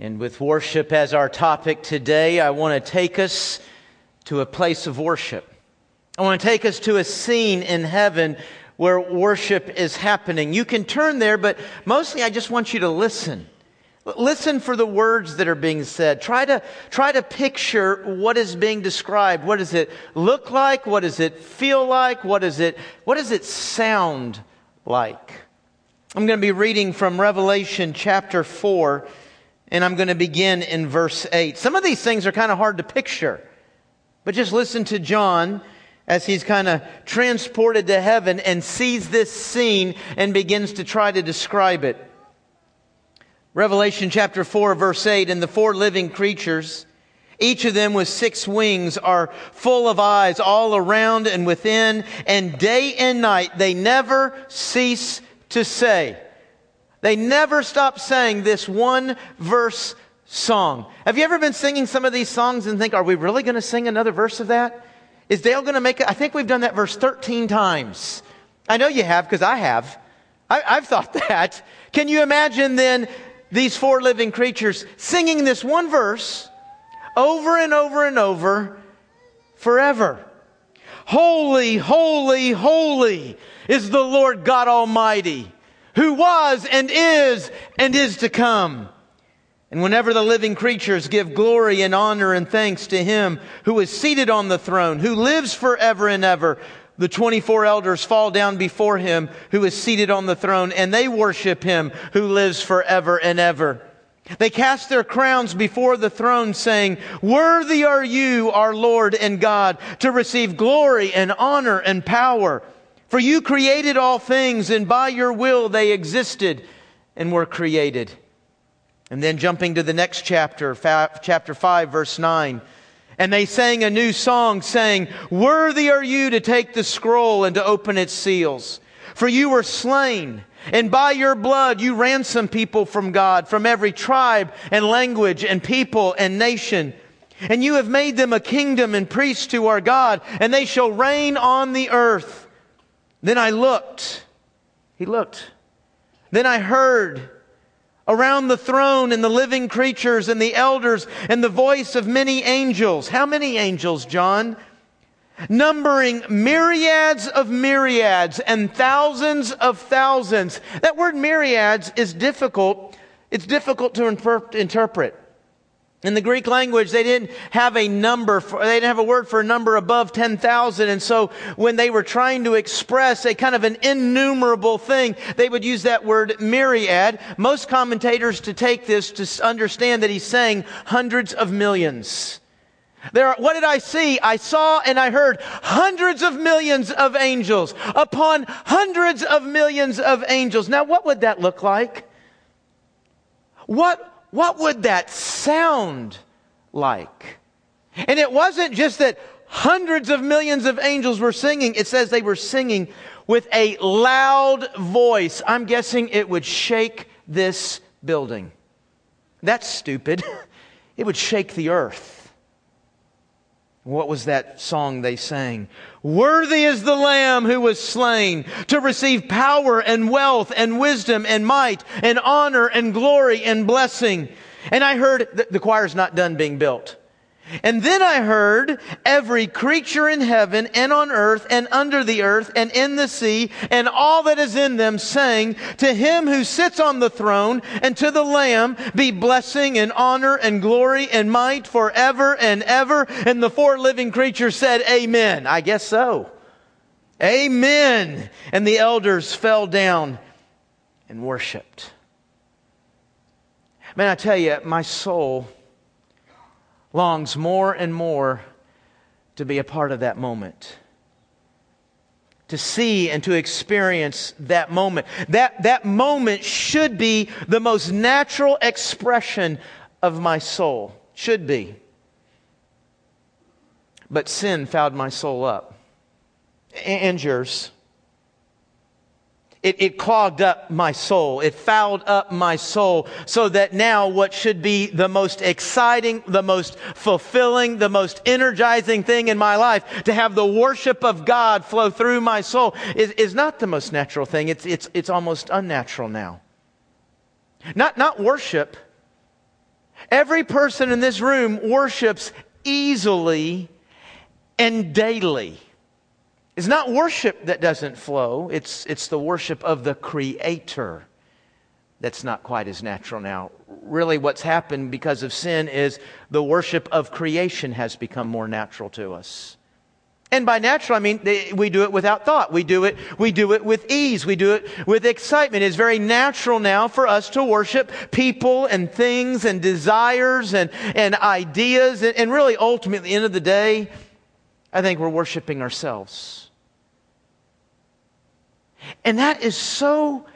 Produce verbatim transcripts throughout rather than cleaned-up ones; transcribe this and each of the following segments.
And with worship as our topic today, I want to take us to a place of worship. I want to take us to a scene in heaven where worship is happening. You can turn there, but mostly I just want you to listen. Listen for the words that are being said. Try to try to picture what is being described. What does it look like? What does it feel like? What does it what does it sound like? I'm going to be reading from Revelation chapter four, and I'm going to begin in verse eight. Some of these things are kind of hard to picture, but just listen to John as he's kind of transported to heaven and sees this scene and begins to try to describe it. Revelation chapter four, verse eight, and the four living creatures, each of them with six wings, are full of eyes all around and within, and day and night they never cease to say. They never stop saying this one verse song. Have you ever been singing some of these songs and think, are we really going to sing another verse of that? Is Dale going to make it? I think we've done that verse thirteen times. I know you have, because I have. I, I've thought that. Can you imagine then these four living creatures singing this one verse over and over and over forever? Holy, holy, holy is the Lord God Almighty, who was and is and is to come. And whenever the living creatures give glory and honor and thanks to Him who is seated on the throne, who lives forever and ever, the twenty-four elders fall down before Him who is seated on the throne, and they worship Him who lives forever and ever. They cast their crowns before the throne, saying, "Worthy are you, our Lord and God, to receive glory and honor and power. For you created all things, and by your will they existed and were created." And then jumping to the next chapter, chapter five, verse nine. And they sang a new song, saying, "Worthy are you to take the scroll and to open its seals. For you were slain, and by your blood you ransomed people from God, from every tribe and language and people and nation. And you have made them a kingdom and priests to our God, and they shall reign on the earth." Then I looked. He looked. Then I heard around the throne and the living creatures and the elders and the voice of many angels. How many angels, John? Numbering myriads of myriads and thousands of thousands. That word myriads is difficult. It's difficult to interpret. In the Greek language, they didn't have a number, for, they didn't have a word for a number above ten thousand. And so when they were trying to express a kind of an innumerable thing, they would use that word myriad. Most commentators to take this to understand that he's saying hundreds of millions. There are, what did I see? I saw and I heard hundreds of millions of angels upon hundreds of millions of angels. Now, what would that look like? What What would that sound like? And it wasn't just that hundreds of millions of angels were singing. It says they were singing with a loud voice. I'm guessing it would shake this building. That's stupid. It would shake the earth. What was that song they sang? "Worthy is the Lamb who was slain to receive power and wealth and wisdom and might and honor and glory and blessing." And I heard, th- the choir's not done being built. "And then I heard every creature in heaven and on earth and under the earth and in the sea and all that is in them saying, to Him who sits on the throne and to the Lamb be blessing and honor and glory and might forever and ever." And the four living creatures said, "Amen." I guess so. Amen. And the elders fell down and worshipped. Man, I tell you, my soul longs more and more to be a part of that moment, to see and to experience that moment. That, that moment should be the most natural expression of my soul. Should be. But sin fouled my soul up. And yours. It, it clogged up my soul. It fouled up my soul so that now what should be the most exciting, the most fulfilling, the most energizing thing in my life, to have the worship of God flow through my soul, is, is not the most natural thing. It's, it's, it's almost unnatural now. Not, not worship, Every person in this room worships easily and daily. It's not worship that doesn't flow. It's, it's the worship of the Creator that's not quite as natural now. Really what's happened because of sin is the worship of creation has become more natural to us. And by natural, I mean, we do it without thought. We do it, we do it with ease. We do it with excitement. It's very natural now for us to worship people and things and desires and, and ideas. And, and really, ultimately, at the end of the day, I think we're worshiping ourselves. And that is so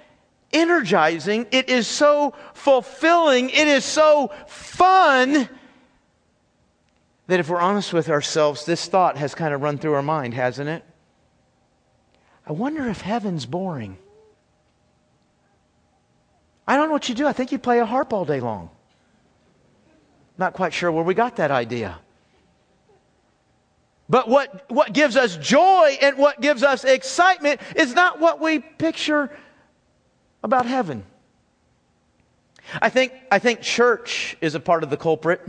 energizing. It is so fulfilling. It is so fun. That if we're honest with ourselves, this thought has kind of run through our mind, hasn't it? I wonder if heaven's boring. I don't know what you do. I think you play a harp all day long. Not quite sure where we got that idea. But what, what gives us joy and what gives us excitement is not what we picture about heaven. I think, I think church is a part of the culprit.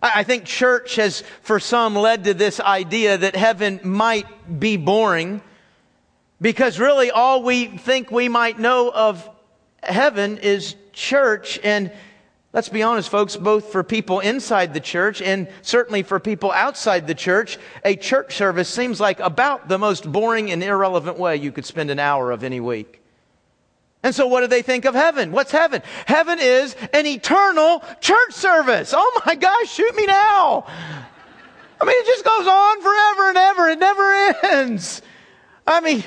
I think church has, for some, led to this idea that heaven might be boring, because really all we think we might know of heaven is church. And let's be honest, folks, both for people inside the church and certainly for people outside the church, a church service seems like about the most boring and irrelevant way you could spend an hour of any week. And so what do they think of heaven? What's heaven? Heaven is an eternal church service. Oh my gosh, shoot me now. I mean, it just goes on forever and ever. It never ends. I mean,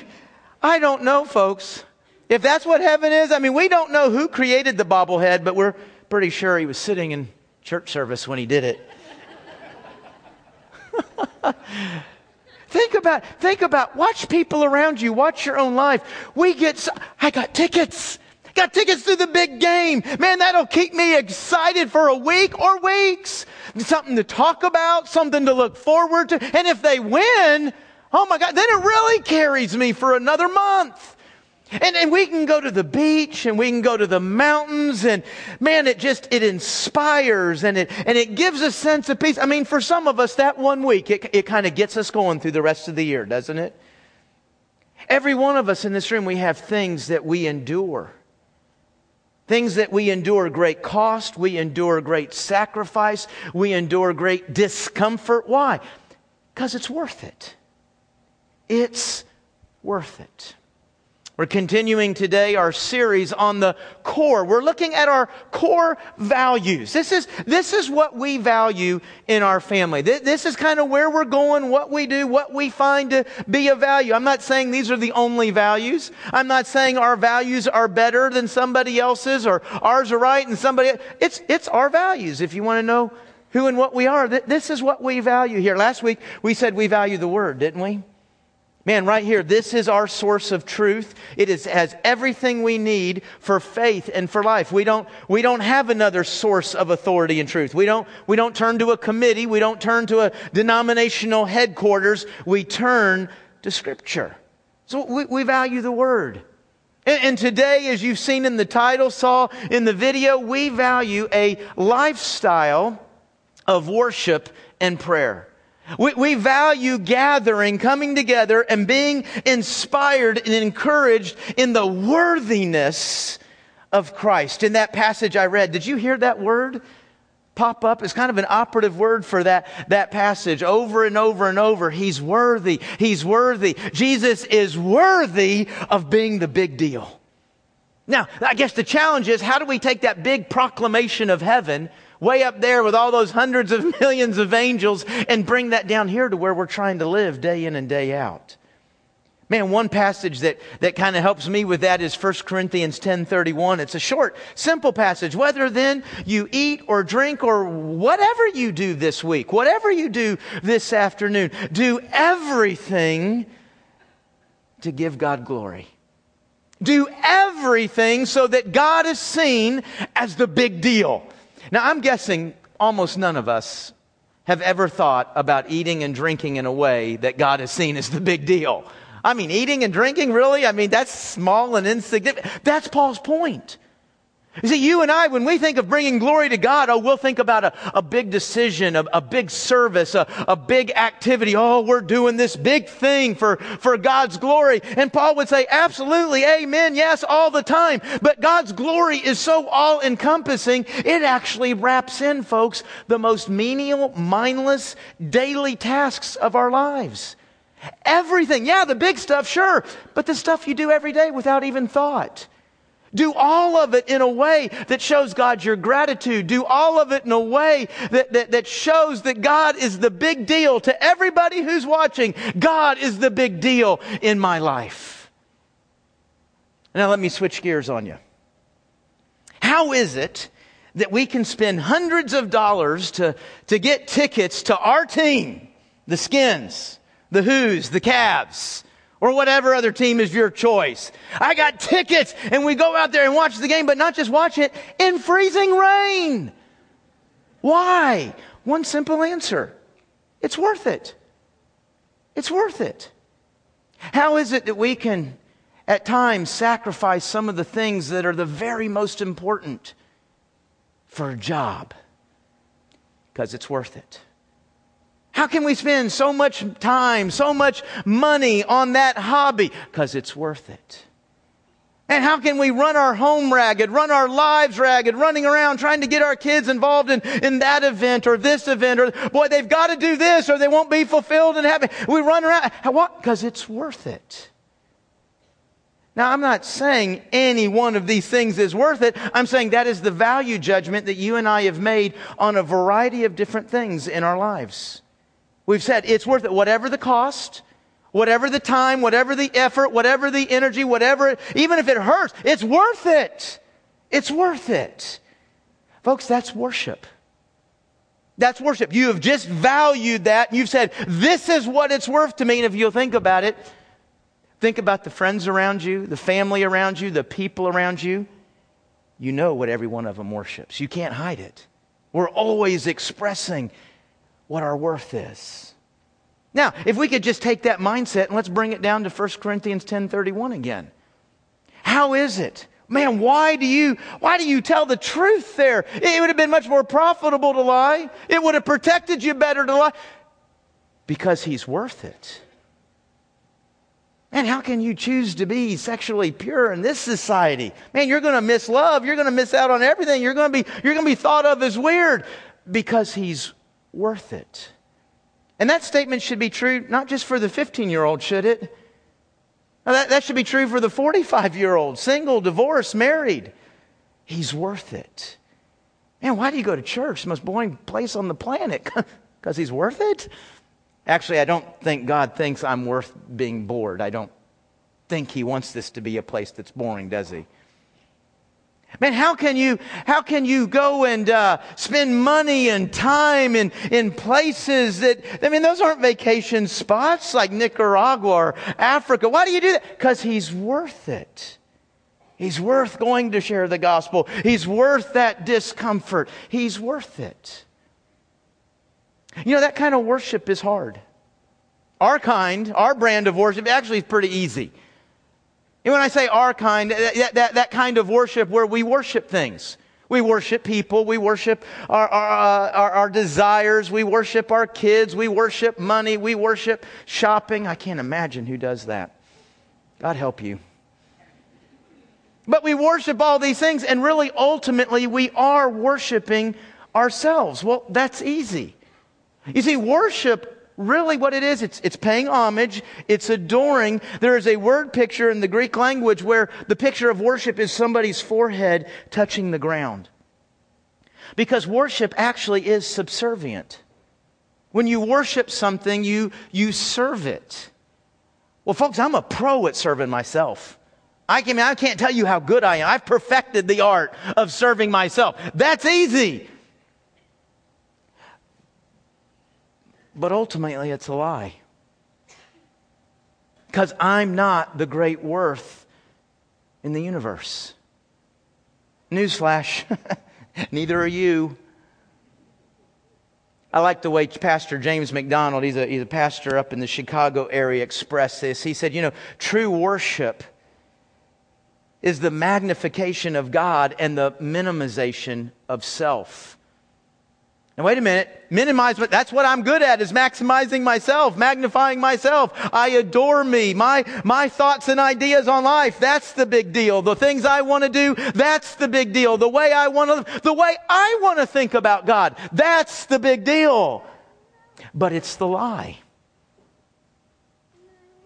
I don't know, folks. If that's what heaven is, I mean, we don't know who created the bobblehead, but we're pretty sure he was sitting in church service when he did it. Think about, think about, watch people around you, watch your own life. We get, so, I got tickets, got tickets to the big game. Man, that'll keep me excited for a week or weeks. Something to talk about, something to look forward to. And if they win, oh my God, then it really carries me for another month. And, and we can go to the beach and we can go to the mountains, and man, it just, it inspires and it, and it gives a sense of peace. I mean, for some of us, that one week, it, it kind of gets us going through the rest of the year, doesn't it? Every one of us in this room, we have things that we endure. Things that we endure great cost. We endure great sacrifice. We endure great discomfort. Why? Because it's worth it. It's worth it. We're continuing today our series on the core. We're looking at our core values. This is, this is what we value in our family. This, this is kind of where we're going, what we do, what we find to be a value. I'm not saying these are the only values. I'm not saying our values are better than somebody else's or ours are right and somebody else. It's, it's our values. If you want to know who and what we are, th- this is what we value here. Last week we said we value the Word, didn't we? Man, right here, this is our source of truth. It is, has everything we need for faith and for life. We don't, we don't have another source of authority and truth. We don't, we don't turn to a committee. We don't turn to a denominational headquarters. We turn to Scripture. So we, we value the Word. And, and today, as you've seen in the title, saw in the video, we value a lifestyle of worship and prayer. We, we value gathering, coming together, and being inspired and encouraged in the worthiness of Christ. In that passage I read, did you hear that word pop up? It's kind of an operative word for that, that passage over and over and over. He's worthy. He's worthy. Jesus is worthy of being the big deal. Now, I guess the challenge is, how do we take that big proclamation of heaven way up there with all those hundreds of millions of angels and bring that down here to where we're trying to live day in and day out? Man, one passage that, that kind of helps me with that is First Corinthians ten thirty-one. It's a short, simple passage. Whether then you eat or drink or whatever you do this week, whatever you do this afternoon, do everything to give God glory. Do everything so that God is seen as the big deal. Now, I'm guessing almost none of us have ever thought about eating and drinking in a way that God is seen as the big deal. I mean, eating and drinking, really? I mean, that's small and insignificant. That's Paul's point. You see, you and I, when we think of bringing glory to God, oh, we'll think about a, a big decision, a, a big service, a, a big activity. Oh, we're doing this big thing for, for God's glory. And Paul would say, absolutely, amen, yes, all the time. But God's glory is so all-encompassing, it actually wraps in, folks, the most menial, mindless, daily tasks of our lives. Everything. Yeah, the big stuff, sure. But the stuff you do every day without even thought. Do all of it in a way that shows God your gratitude. Do all of it in a way that, that, that shows that God is the big deal to everybody who's watching. God is the big deal in my life. Now let me switch gears on you. How is it that we can spend hundreds of dollars to, to get tickets to our team, the Skins, the Who's, the Cavs, or whatever other team is your choice? I got tickets, and we go out there and watch the game, but not just watch it, in freezing rain. Why? One simple answer. It's worth it. It's worth it. How is it that we can, at times, sacrifice some of the things that are the very most important for a job? Because it's worth it. How can we spend so much time, so much money on that hobby? Because it's worth it. And how can we run our home ragged, run our lives ragged, running around trying to get our kids involved in, in that event or this event, or boy, they've got to do this or they won't be fulfilled and happy. We run around. What? Because it's worth it. Now, I'm not saying any one of these things is worth it. I'm saying that is the value judgment that you and I have made on a variety of different things in our lives. We've said it's worth it, whatever the cost, whatever the time, whatever the effort, whatever the energy, whatever, even if it hurts, it's worth it. It's worth it. Folks, that's worship. That's worship. You have just valued that. You've said, this is what it's worth to me. And if you'll think about it, think about the friends around you, the family around you, the people around you. You know what every one of them worships. You can't hide it. We're always expressing what our worth is. Now, if we could just take that mindset and let's bring it down to First Corinthians ten thirty-one again. How is it? Man, why do you, why do you tell the truth there? It would have been much more profitable to lie. It would have protected you better to lie. Because he's worth it. Man, how can you choose to be sexually pure in this society? Man, you're going to miss love. You're going to miss out on everything. You're going to be, you're going to be thought of as weird. Because he's worth it. And that statement should be true not just for the fifteen-year-old, should it? Now that, that should be true for the forty-five-year-old, single, divorced, married. He's worth it. Man, why do you go to church? The most boring place on the planet. Because he's worth it? Actually, I don't think God thinks I'm worth being bored. I don't think he wants this to be a place that's boring, does he? Man, how can you, how can you go and uh, spend money and time in, in places that, I mean, those aren't vacation spots like Nicaragua or Africa. Why do you do that? Because he's worth it. He's worth going to share the gospel. He's worth that discomfort. He's worth it. You know, that kind of worship is hard. Our kind, our brand of worship actually is pretty easy. And when I say our kind, that, that, that kind of worship where we worship things. We worship people. We worship our, our, our, our desires. We worship our kids. We worship money. We worship shopping. I can't imagine who does that. God help you. But we worship all these things, and really, ultimately, we are worshiping ourselves. Well, that's easy. You see, worship, really what it is, it's, it's paying homage, it's adoring. There is a word picture in the Greek language where the picture of worship is somebody's forehead touching the ground. Because worship actually is subservient. When you worship something, you, you serve it. Well, folks, I'm a pro at serving myself. I can, I can't tell you how good I am. I've perfected the art of serving myself. That's easy. But ultimately, it's a lie. Because I'm not the great worth in the universe. Newsflash, neither are you. I like the way Pastor James McDonald, he's a, he's a pastor up in the Chicago area, expressed this. He said, you know, true worship is the magnification of God and the minimization of self. Now, wait a minute. Minimize, but that's what I'm good at, is maximizing myself, magnifying myself. I adore me. My, my thoughts and ideas on life, that's the big deal. The things I want to do, that's the big deal. The way I want to, the way I want to think about God, that's the big deal. But it's the lie.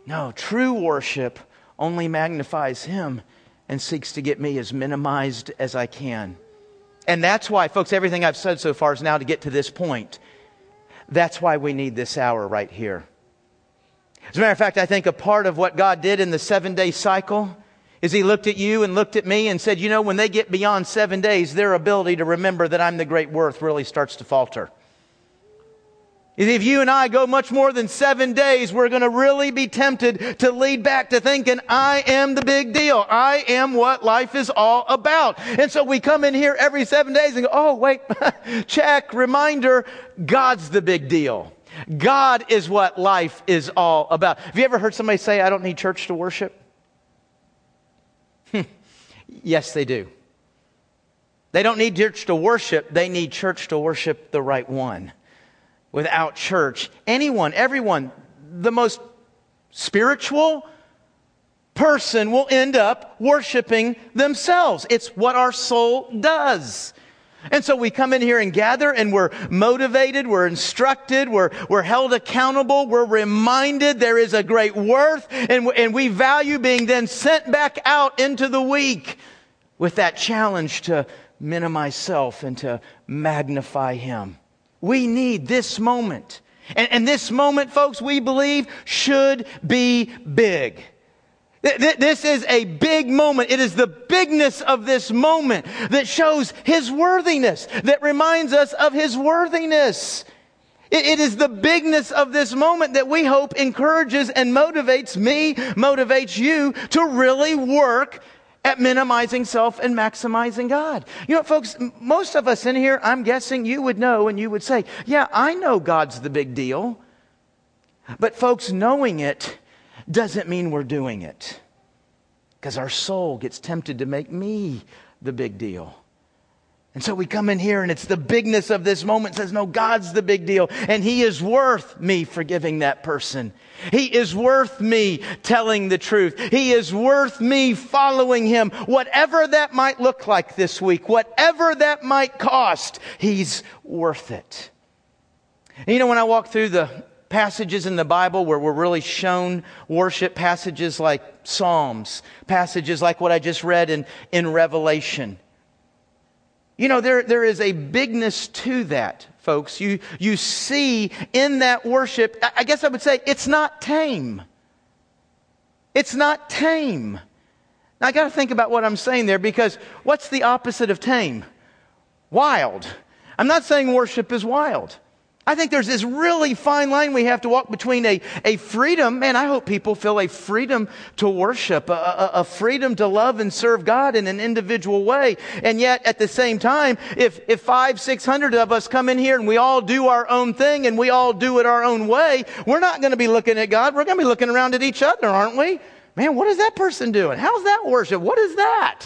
No, true worship only magnifies Him and seeks to get me as minimized as I can. And that's why, folks, everything I've said so far is now to get to this point. That's why we need this hour right here. As a matter of fact, I think a part of what God did in the seven-day cycle is He looked at you and looked at me and said, you know, when they get beyond seven days, their ability to remember that I'm the great worth really starts to falter. If you and I go much more than seven days, we're going to really be tempted to lead back to thinking, I am the big deal. I am what life is all about. And so we come in here every seven days and go, oh, wait, check, reminder, God's the big deal. God is what life is all about. Have you ever heard somebody say, I don't need church to worship? Yes, they do. They don't need church to worship. They need church to worship the right one. Without church, anyone, everyone, the most spiritual person will end up worshiping themselves. It's what our soul does. And so we come in here and gather and we're motivated, we're instructed, we're, we're held accountable, we're reminded there is a great worth, and, and we value being then sent back out into the week with that challenge to minimize self and to magnify Him. We need this moment. And, and this moment, folks, we believe should be big. This is a big moment. It is the bigness of this moment that shows His worthiness, that reminds us of His worthiness. It, it is the bigness of this moment that we hope encourages and motivates me, motivates you to really work at minimizing self and maximizing God. You know, folks, most of us in here, I'm guessing you would know and you would say, yeah, I know God's the big deal. But folks, knowing it doesn't mean we're doing it. Because our soul gets tempted to make me the big deal. And so we come in here and it's the bigness of this moment says, no, God's the big deal. And He is worth me forgiving that person. He is worth me telling the truth. He is worth me following Him. Whatever that might look like this week, whatever that might cost, He's worth it. And you know, when I walk through the passages in the Bible where we're really shown worship, passages like Psalms, passages like what I just read in, in Revelation, you know, there, there is a bigness to that, folks. You, you see in that worship, I guess I would say it's not tame. It's not tame. Now, I got to think about what I'm saying there, because what's the opposite of tame? Wild. I'm not saying worship is wild. I think there's this really fine line we have to walk between a, a freedom. Man, I hope people feel a freedom to worship, a, a, a freedom to love and serve God in an individual way. And yet at the same time, if, if five, six hundred of us come in here and we all do our own thing and we all do it our own way, we're not going to be looking at God. We're going to be looking around at each other, aren't we? Man, what is that person doing? How's that worship? What is that?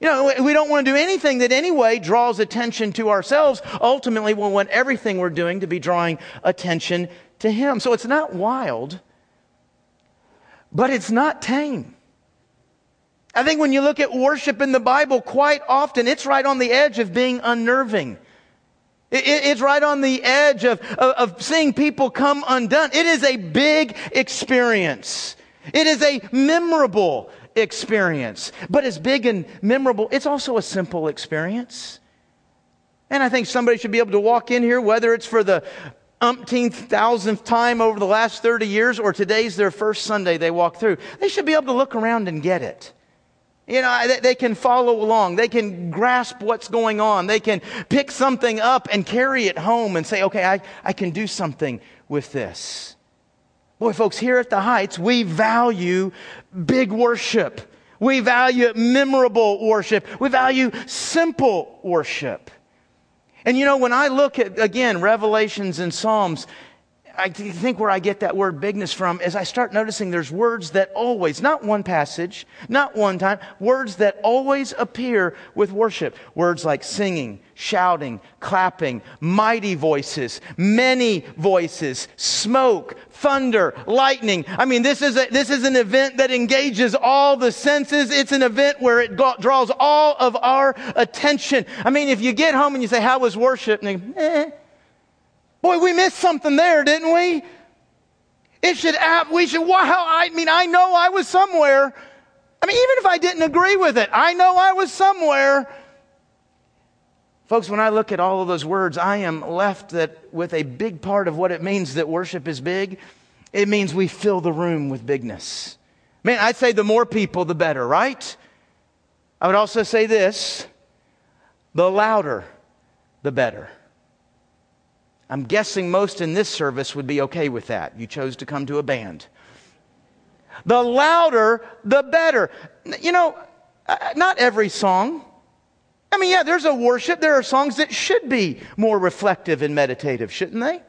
You know, we don't want to do anything that anyway draws attention to ourselves. Ultimately, we want everything we're doing to be drawing attention to Him. So it's not wild, but it's not tame. I think when you look at worship in the Bible, quite often it's right on the edge of being unnerving. It's right on the edge of, of, of seeing people come undone. It is a big experience. It is a memorable experience. experience. But it's big and memorable. It's also a simple experience. And I think somebody should be able to walk in here, whether it's for the umpteenth thousandth time over the last thirty years or today's their first Sunday they walk through. They should be able to look around and get it. You know, they, they can follow along. They can grasp what's going on. They can pick something up and carry it home and say, okay, I, I can do something with this. Boy, folks, here at the Heights, we value big worship. We value memorable worship. We value simple worship. And you know, when I look at, again, Revelations and Psalms, I think where I get that word bigness from is I start noticing there's words that always, not one passage, not one time, words that always appear with worship. Words like singing, shouting, clapping, mighty voices, many voices, smoke, thunder, lightning. I mean, this is a, this is an event that engages all the senses. It's an event where it go, draws all of our attention. I mean, if you get home and you say, "How was worship?" And they, eh. Boy, we missed something there, didn't we? It should app. We should. Wow. I mean, I know I was somewhere. I mean, even if I didn't agree with it, I know I was somewhere. Folks, when I look at all of those words, I am left that with a big part of what it means that worship is big. It means we fill the room with bigness. Man, I'd say the more people, the better, right? I would also say this: the louder, the better. I'm guessing most in this service would be okay with that. You chose to come to a band. The louder, the better. You know, not every song. I mean, yeah, there's a worship. There are songs that should be more reflective and meditative, shouldn't they?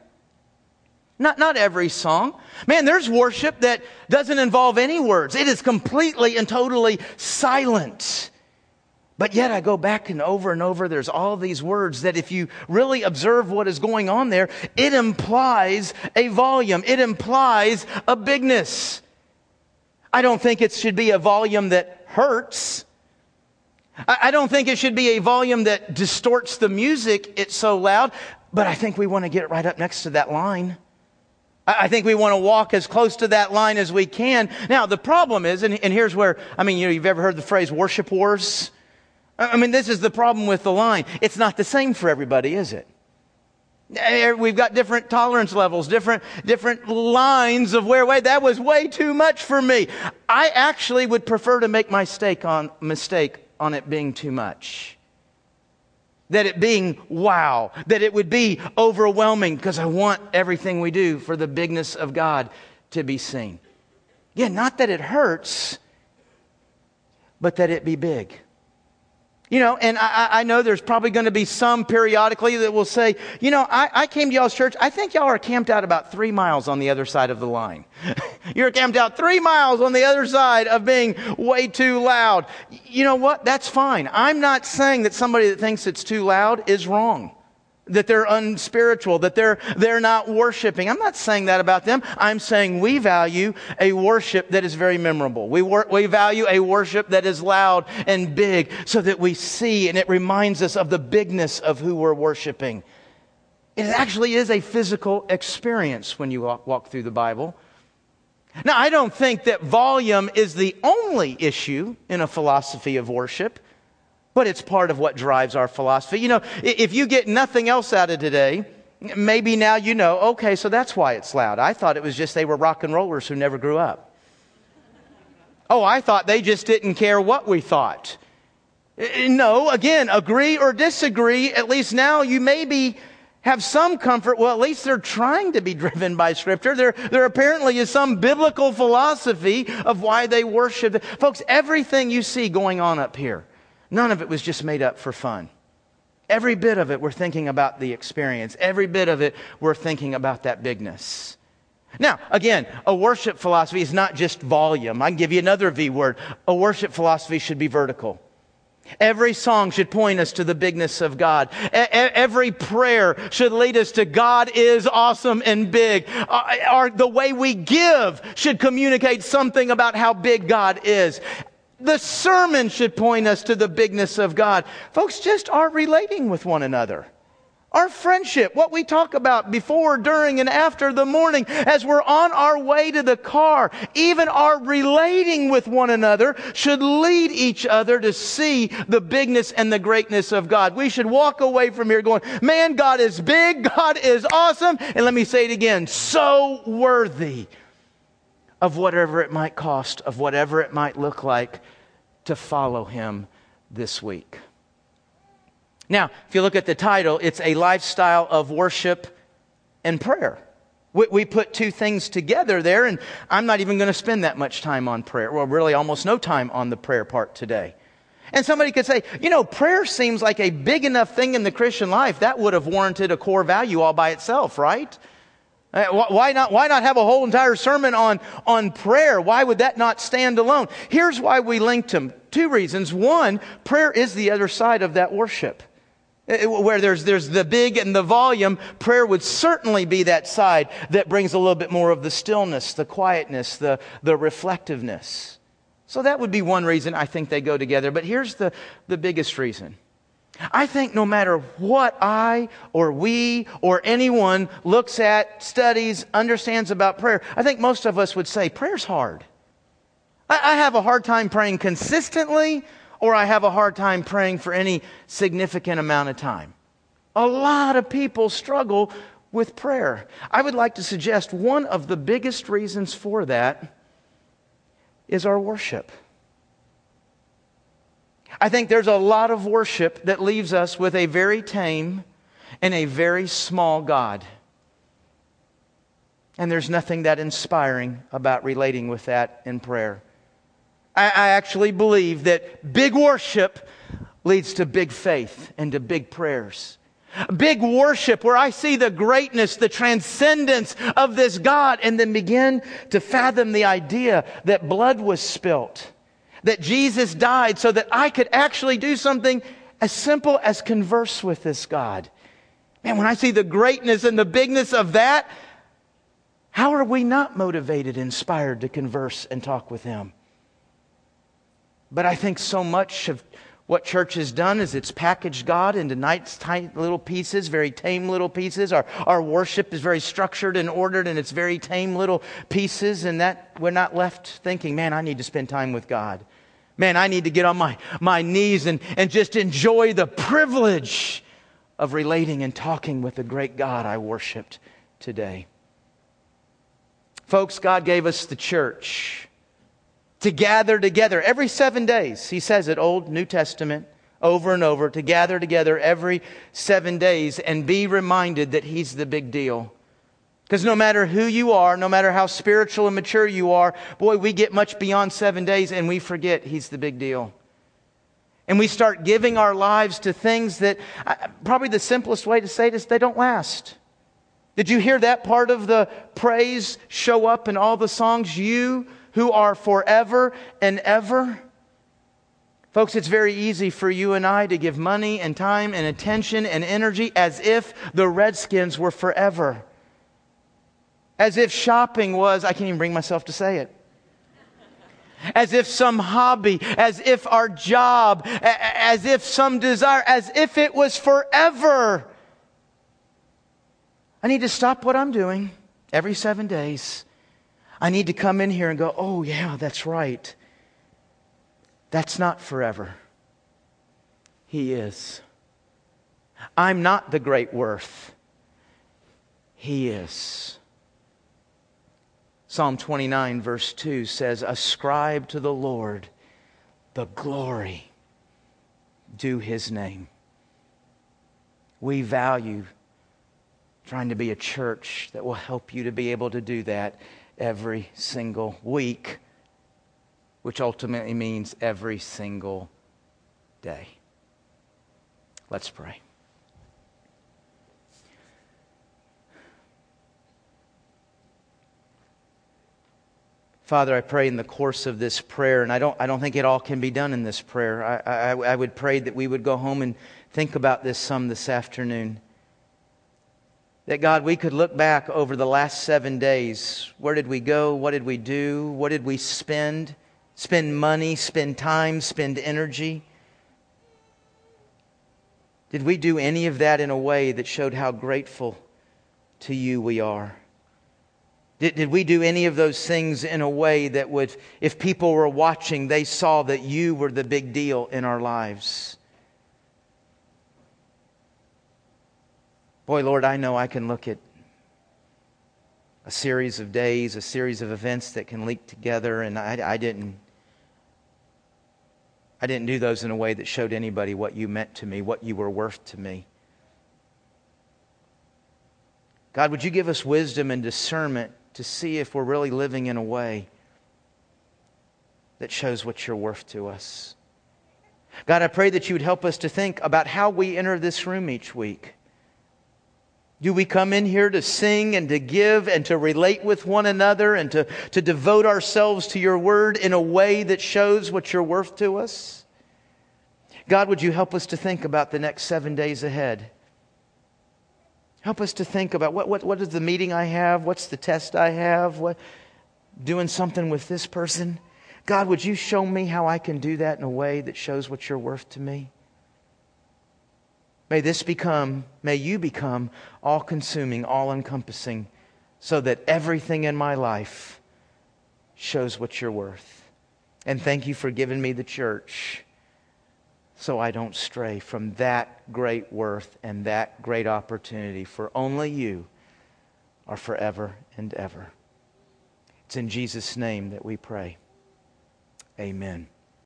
Not, not every song. Man, there's worship that doesn't involve any words. It is completely and totally silent. But yet I go back and over and over, there's all these words that if you really observe what is going on there, it implies a volume. It implies a bigness. I don't think it should be a volume that hurts. I don't think it should be a volume that distorts the music. It's so loud. But I think we want to get right up next to that line. I think we want to walk as close to that line as we can. Now, the problem is, and, and here's where, I mean, you know, you've ever heard the phrase worship wars? I mean, this is the problem with the line. It's not the same for everybody, is it? We've got different tolerance levels, different different lines of where, wait, that was way too much for me. I actually would prefer to make my mistake on, mistake on it being too much. That it being wow. That it would be overwhelming, because I want everything we do for the bigness of God to be seen. Yeah, not that it hurts, but that it be big. You know, and I, I know there's probably going to be some periodically that will say, you know, I, I came to y'all's church. I think y'all are camped out about three miles on the other side of the line. You're camped out three miles on the other side of being way too loud. You know what? That's fine. I'm not saying that somebody that thinks it's too loud is wrong, that they're unspiritual, that they're they're not worshiping. I'm not saying that about them. I'm saying we value a worship that is very memorable. We wor- we value a worship that is loud and big, so that we see and it reminds us of the bigness of who we're worshiping. It actually is a physical experience when you walk, walk through the Bible. Now, I don't think that volume is the only issue in a philosophy of worship. But it's part of what drives our philosophy. You know, if you get nothing else out of today, maybe now you know, okay, so that's why it's loud. I thought it was just they were rock and rollers who never grew up. Oh, I thought they just didn't care what we thought. No, again, agree or disagree, at least now you maybe have some comfort. Well, at least they're trying to be driven by Scripture. There, there apparently is some biblical philosophy of why they worship. Folks, everything you see going on up here, none of it was just made up for fun. Every bit of it, we're thinking about the experience. Every bit of it, we're thinking about that bigness. Now, again, a worship philosophy is not just volume. I can give you another V word. A worship philosophy should be vertical. Every song should point us to the bigness of God. E- every prayer should lead us to God is awesome and big. Uh, our, the way we give should communicate something about how big God is. The sermon should point us to the bigness of God. Folks, just our relating with one another. Our friendship, what we talk about before, during, and after the morning as we're on our way to the car. Even our relating with one another should lead each other to see the bigness and the greatness of God. We should walk away from here going, man, God is big, God is awesome, and let me say it again, so worthy of whatever it might cost, of whatever it might look like to follow Him this week. Now, if you look at the title, it's a lifestyle of worship and prayer. We, we put two things together there, and I'm not even going to spend that much time on prayer. Well, really almost no time on the prayer part today. And somebody could say, you know, prayer seems like a big enough thing in the Christian life. That would have warranted a core value all by itself, right? Why not, why not have a whole entire sermon on, on prayer? Why would that not stand alone? Here's why we linked them. Two reasons. One, prayer is the other side of that worship. Where there's there's the big and the volume, prayer would certainly be that side that brings a little bit more of the stillness, the quietness, the, the reflectiveness. So that would be one reason I think they go together. But here's the, the biggest reason. I think no matter what I or we or anyone looks at, studies, understands about prayer, I think most of us would say prayer's hard. I, I have a hard time praying consistently, or I have a hard time praying for any significant amount of time. A lot of people struggle with prayer. I would like to suggest one of the biggest reasons for that is our worship. I think there's a lot of worship that leaves us with a very tame and a very small God. And there's nothing that inspiring about relating with that in prayer. I actually believe that big worship leads to big faith and to big prayers. Big worship where I see the greatness, the transcendence of this God, and then begin to fathom the idea that blood was spilt, that Jesus died so that I could actually do something as simple as converse with this God. Man, when I see the greatness and the bigness of that, how are we not motivated, inspired to converse and talk with Him? But I think so much of what church has done is it's packaged God into nice, tight little pieces, very tame little pieces. Our, our worship is very structured and ordered, and it's very tame little pieces. And that we're not left thinking, man, I need to spend time with God. Man, I need to get on my, my knees and, and just enjoy the privilege of relating and talking with the great God I worshiped today. Folks, God gave us the church to gather together every seven days. He says it, Old, New Testament, over and over, to gather together every seven days and be reminded that He's the big deal. Because no matter who you are, no matter how spiritual and mature you are, boy, we get much beyond seven days and we forget He's the big deal. And we start giving our lives to things that, probably the simplest way to say it is they don't last. Did you hear that part of the praise show up in all the songs? You who are forever and ever. Folks, it's very easy for you and I to give money and time and attention and energy as if the Redskins were forever. As if shopping was, I can't even bring myself to say it. As if some hobby, as if our job, as if some desire, as if it was forever. I need to stop what I'm doing every seven days. I need to come in here and go, oh yeah, that's right. That's not forever. He is. I'm not the great worth. He is. Psalm twenty-nine verse two says, ascribe to the Lord the glory due His name. We value trying to be a church that will help you to be able to do that every single week, which ultimately means every single day. Let's pray. Father, I pray in the course of this prayer, and I don't I don't think it all can be done in this prayer. I, I, I would pray that we would go home and think about this some this afternoon. That God, we could look back over the last seven days. Where did we go? What did we do? What did we spend? Spend money, spend time, spend energy. Did we do any of that in a way that showed how grateful to You we are? Did, did we do any of those things in a way that would, if people were watching, they saw that You were the big deal in our lives? Boy, Lord, I know I can look at a series of days, a series of events that can leak together, and I, I didn't I didn't do those in a way that showed anybody what You meant to me, what You were worth to me. God, would You give us wisdom and discernment to see if we're really living in a way that shows what You're worth to us. God, I pray that You would help us to think about how we enter this room each week. Do we come in here to sing and to give and to relate with one another and to, to devote ourselves to your word in a way that shows what you're worth to us? God, would you help us to think about the next seven days ahead? Help us to think about what, what, what is the meeting I have? What's the test I have? What, doing something with this person? God, would you show me how I can do that in a way that shows what you're worth to me? May this become, may you become all-consuming, all-encompassing, so that everything in my life shows what you're worth. And thank you for giving me the church so I don't stray from that great worth and that great opportunity, for only you are forever and ever. It's in Jesus' name that we pray. Amen.